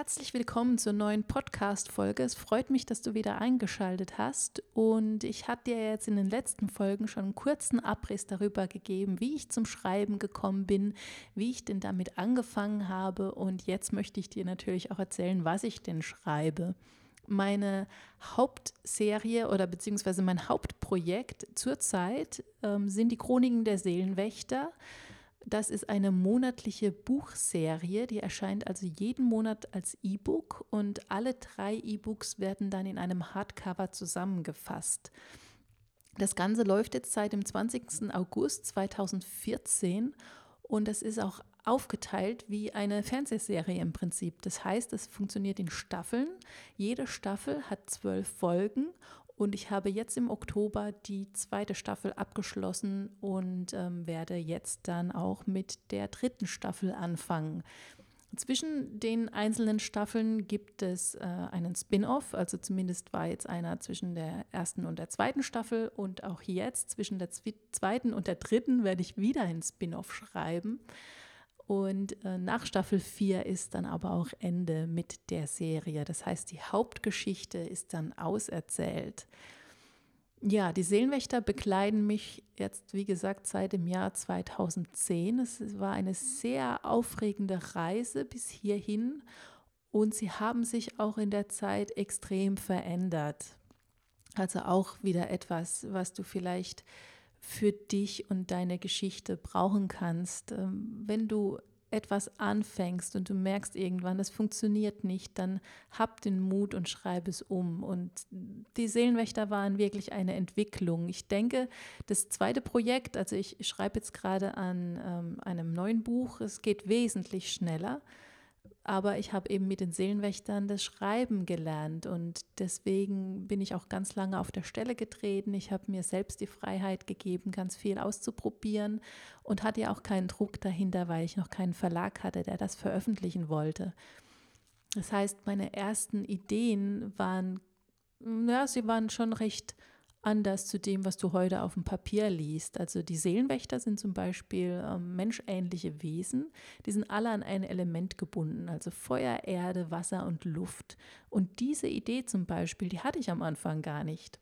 herzlich willkommen zur neuen Podcast-Folge. Es freut mich, dass du wieder eingeschaltet hast und ich hatte dir jetzt in den letzten Folgen schon einen kurzen Abriss darüber gegeben, wie ich zum Schreiben gekommen bin, wie ich denn damit angefangen habe und jetzt möchte ich dir natürlich auch erzählen, was ich denn schreibe. Meine Hauptserie oder beziehungsweise mein Hauptprojekt zurzeit sind die Chroniken der Seelenwächter. Das ist eine monatliche Buchserie, die erscheint also jeden Monat als E-Book und alle 3 E-Books werden dann in einem Hardcover zusammengefasst. Das Ganze läuft jetzt seit dem 20. August 2014 und das ist auch aufgeteilt wie eine Fernsehserie im Prinzip. Das heißt, es funktioniert in Staffeln. Jede Staffel hat 12 Folgen. Und ich habe jetzt im Oktober die 2. Staffel abgeschlossen und werde jetzt dann auch mit der 3. Staffel anfangen. Zwischen den einzelnen Staffeln gibt es einen Spin-off, also zumindest war jetzt einer zwischen der 1. und der 2. Staffel und auch jetzt zwischen der 2. und der 3. werde ich wieder einen Spin-off schreiben. Und nach Staffel 4 ist dann aber auch Ende mit der Serie. Das heißt, die Hauptgeschichte ist dann auserzählt. Ja, die Seelenwächter begleiten mich jetzt, wie gesagt, seit dem Jahr 2010. Es war eine sehr aufregende Reise bis hierhin und sie haben sich auch in der Zeit extrem verändert. Also auch wieder etwas, was du vielleicht für dich und deine Geschichte brauchen kannst. Wenn du etwas anfängst und du merkst irgendwann, das funktioniert nicht, dann hab den Mut und schreib es um. Und die Seelenwächter waren wirklich eine Entwicklung. Ich denke, das 2. Projekt, also ich schreibe jetzt gerade an einem neuen Buch, es geht wesentlich schneller. Aber ich habe eben mit den Seelenwächtern das Schreiben gelernt und deswegen bin ich auch ganz lange auf der Stelle getreten. Ich habe mir selbst die Freiheit gegeben, ganz viel auszuprobieren und hatte ja auch keinen Druck dahinter, weil ich noch keinen Verlag hatte, der das veröffentlichen wollte. Das heißt, meine ersten Ideen waren, sie waren schon recht anders zu dem, was du heute auf dem Papier liest. Also die Seelenwächter sind zum Beispiel menschähnliche Wesen. Die sind alle an ein Element gebunden, also Feuer, Erde, Wasser und Luft. Und diese Idee zum Beispiel, die hatte ich am Anfang gar nicht.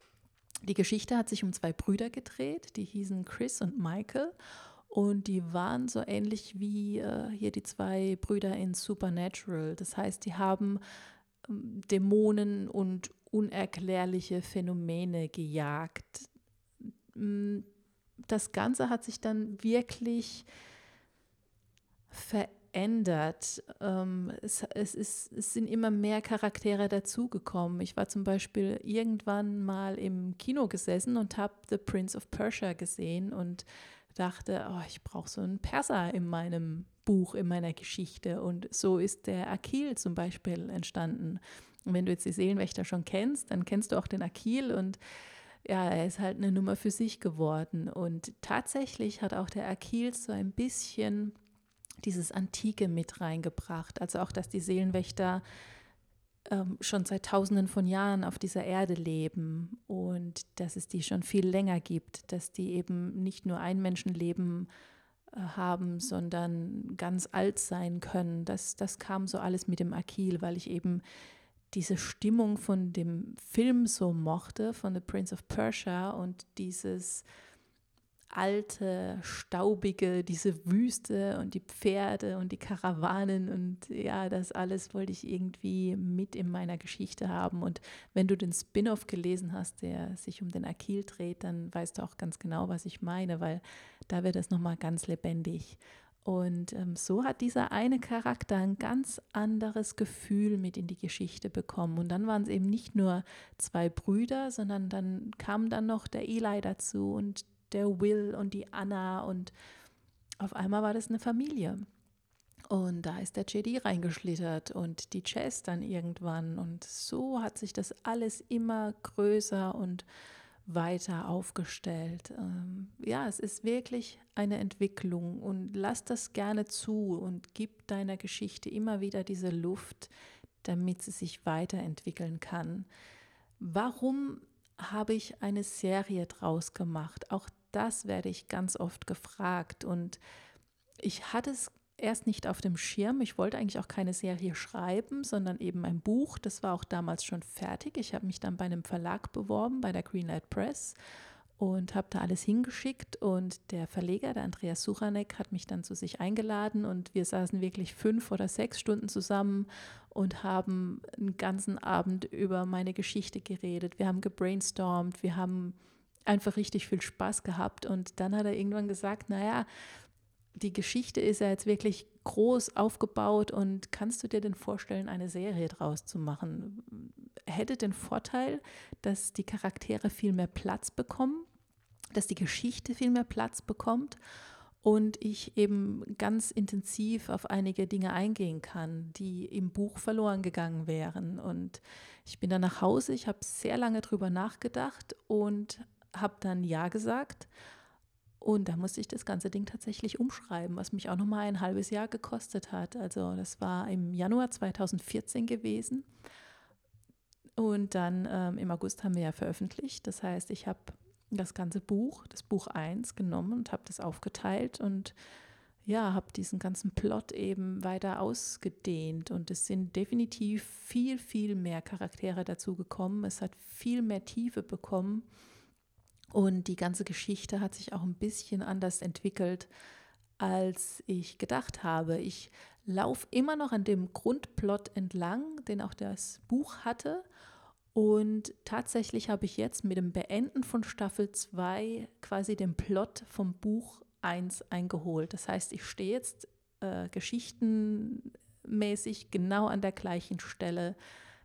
Die Geschichte hat sich um 2 Brüder gedreht, die hießen Chris und Michael. Und die waren so ähnlich wie hier die 2 Brüder in Supernatural. Das heißt, die haben Dämonen und unerklärliche Phänomene gejagt. Das Ganze hat sich dann wirklich verändert. Es sind immer mehr Charaktere dazugekommen. Ich war zum Beispiel irgendwann mal im Kino gesessen und habe The Prince of Persia gesehen und dachte, ich brauche so einen Perser in meinem Buch, in meiner Geschichte. Und so ist der Akil zum Beispiel entstanden. Und wenn du jetzt die Seelenwächter schon kennst, dann kennst du auch den Akil und ja, er ist halt eine Nummer für sich geworden. Und tatsächlich hat auch der Akil so ein bisschen dieses Antike mit reingebracht. Also auch, dass die Seelenwächter schon seit Tausenden von Jahren auf dieser Erde leben und dass es die schon viel länger gibt, dass die eben nicht nur ein Menschenleben haben, sondern ganz alt sein können. Das kam so alles mit dem Akil, weil ich eben diese Stimmung von dem Film so mochte, von The Prince of Persia und dieses alte, staubige, diese Wüste und die Pferde und die Karawanen und ja, das alles wollte ich irgendwie mit in meiner Geschichte haben. Und wenn du den Spin-off gelesen hast, der sich um den Akil dreht, dann weißt du auch ganz genau, was ich meine, weil da wird das nochmal ganz lebendig. Und so hat dieser eine Charakter ein ganz anderes Gefühl mit in die Geschichte bekommen. Und dann waren es eben nicht nur 2 Brüder, sondern dann kam dann noch der Eli dazu und der Will und die Anna und auf einmal war das eine Familie. Und da ist der JD reingeschlittert und die Jess dann irgendwann. Und so hat sich das alles immer größer und weiter aufgestellt. Ja, es ist wirklich eine Entwicklung und lass das gerne zu und gib deiner Geschichte immer wieder diese Luft, damit sie sich weiterentwickeln kann. Warum habe ich eine Serie draus gemacht? Auch das werde ich ganz oft gefragt und ich hatte es erst nicht auf dem Schirm. Ich wollte eigentlich auch keine Serie schreiben, sondern eben ein Buch. Das war auch damals schon fertig. Ich habe mich dann bei einem Verlag beworben, bei der Greenlight Press, und habe da alles hingeschickt. Und der Verleger, der Andreas Suchanek, hat mich dann zu sich eingeladen, und wir saßen wirklich 5 oder 6 Stunden zusammen und haben einen ganzen Abend über meine Geschichte geredet. Wir haben gebrainstormt, wir haben einfach richtig viel Spaß gehabt. Und dann hat er irgendwann gesagt, naja, die Geschichte ist ja jetzt wirklich groß aufgebaut, und kannst du dir denn vorstellen, eine Serie draus zu machen? Hätte den Vorteil, dass die Charaktere viel mehr Platz bekommen, dass die Geschichte viel mehr Platz bekommt und ich eben ganz intensiv auf einige Dinge eingehen kann, die im Buch verloren gegangen wären. Und ich bin dann nach Hause, ich habe sehr lange drüber nachgedacht und habe dann Ja gesagt. Und da musste ich das ganze Ding tatsächlich umschreiben, was mich auch nochmal ein halbes Jahr gekostet hat. Also das war im Januar 2014 gewesen. Und dann im August haben wir ja veröffentlicht. Das heißt, ich habe das ganze Buch, das Buch 1 genommen und habe das aufgeteilt und ja, habe diesen ganzen Plot eben weiter ausgedehnt. Und es sind definitiv viel, viel mehr Charaktere dazu gekommen. Es hat viel mehr Tiefe bekommen. Und die ganze Geschichte hat sich auch ein bisschen anders entwickelt, als ich gedacht habe. Ich laufe immer noch an dem Grundplot entlang, den auch das Buch hatte. Und tatsächlich habe ich jetzt mit dem Beenden von Staffel 2 quasi den Plot vom Buch 1 eingeholt. Das heißt, ich stehe jetzt geschichtenmäßig genau an der gleichen Stelle,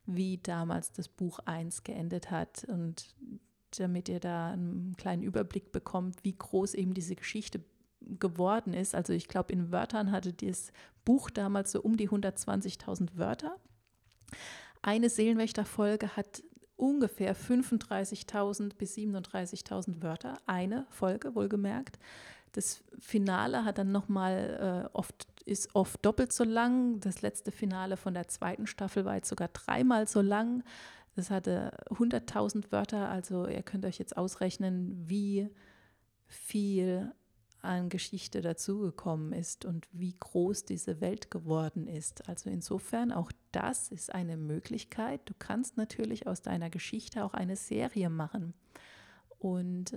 wie damals das Buch 1 geendet hat. Und damit ihr da einen kleinen Überblick bekommt, wie groß eben diese Geschichte geworden ist. Also ich glaube, in Wörtern hatte das Buch damals so um die 120.000 Wörter. Eine Seelenwächterfolge hat ungefähr 35.000 bis 37.000 Wörter. Eine Folge, wohlgemerkt. Das Finale hat dann nochmal ist oft doppelt so lang. Das letzte Finale von der zweiten Staffel war jetzt sogar 3-mal so lang. Das hatte 100.000 Wörter, also ihr könnt euch jetzt ausrechnen, wie viel an Geschichte dazugekommen ist und wie groß diese Welt geworden ist. Also insofern, auch das ist eine Möglichkeit. Du kannst natürlich aus deiner Geschichte auch eine Serie machen und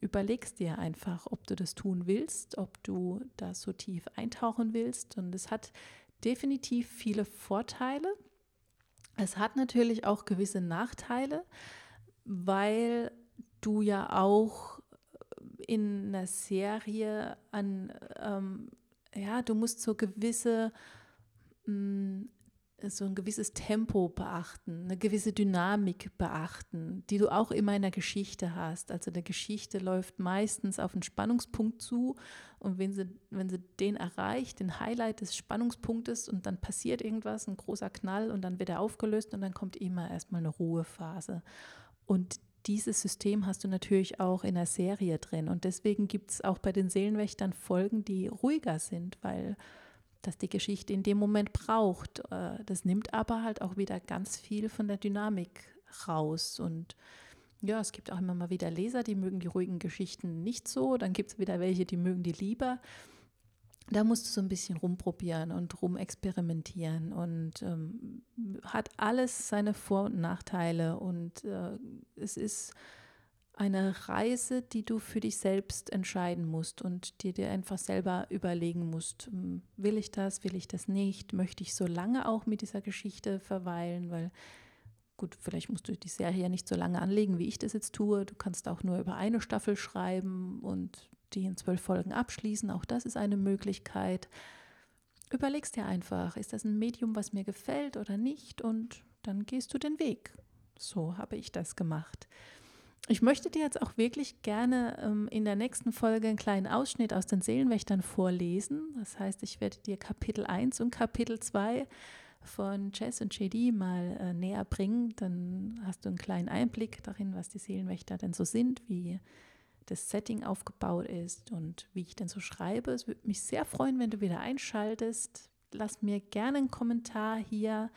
überlegst dir einfach, ob du das tun willst, ob du da so tief eintauchen willst. Und es hat definitiv viele Vorteile. Es hat natürlich auch gewisse Nachteile, weil du ja auch in einer Serie du musst so ein gewisses Tempo beachten, eine gewisse Dynamik beachten, die du auch immer in der Geschichte hast. Also eine Geschichte läuft meistens auf einen Spannungspunkt zu, und wenn sie den erreicht, den Highlight des Spannungspunktes, und dann passiert irgendwas, ein großer Knall, und dann wird er aufgelöst und dann kommt immer erstmal eine Ruhephase. Und dieses System hast du natürlich auch in der Serie drin, und deswegen gibt es auch bei den Seelenwächtern Folgen, die ruhiger sind, weil dass die Geschichte in dem Moment braucht. Das nimmt aber halt auch wieder ganz viel von der Dynamik raus. Und ja, es gibt auch immer mal wieder Leser, die mögen die ruhigen Geschichten nicht so. Dann gibt es wieder welche, die mögen die lieber. Da musst du so ein bisschen rumprobieren und rumexperimentieren. Und hat alles seine Vor- und Nachteile. Und es ist eine Reise, die du für dich selbst entscheiden musst und dir einfach selber überlegen musst, will ich das nicht, möchte ich so lange auch mit dieser Geschichte verweilen, weil gut, vielleicht musst du die Serie ja nicht so lange anlegen, wie ich das jetzt tue, du kannst auch nur über eine Staffel schreiben und die in 12 Folgen abschließen, auch das ist eine Möglichkeit. Überlegst dir einfach, ist das ein Medium, was mir gefällt oder nicht, und dann gehst du den Weg. So habe ich das gemacht. Ich möchte dir jetzt auch wirklich gerne in der nächsten Folge einen kleinen Ausschnitt aus den Seelenwächtern vorlesen. Das heißt, ich werde dir Kapitel 1 und Kapitel 2 von Jess und JD mal näher bringen. Dann hast du einen kleinen Einblick darin, was die Seelenwächter denn so sind, wie das Setting aufgebaut ist und wie ich denn so schreibe. Es würde mich sehr freuen, wenn du wieder einschaltest. Lass mir gerne einen Kommentar hier.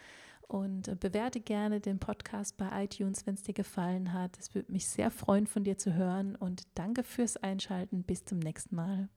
Und bewerte gerne den Podcast bei iTunes, wenn es dir gefallen hat. Es würde mich sehr freuen, von dir zu hören. Und danke fürs Einschalten. Bis zum nächsten Mal.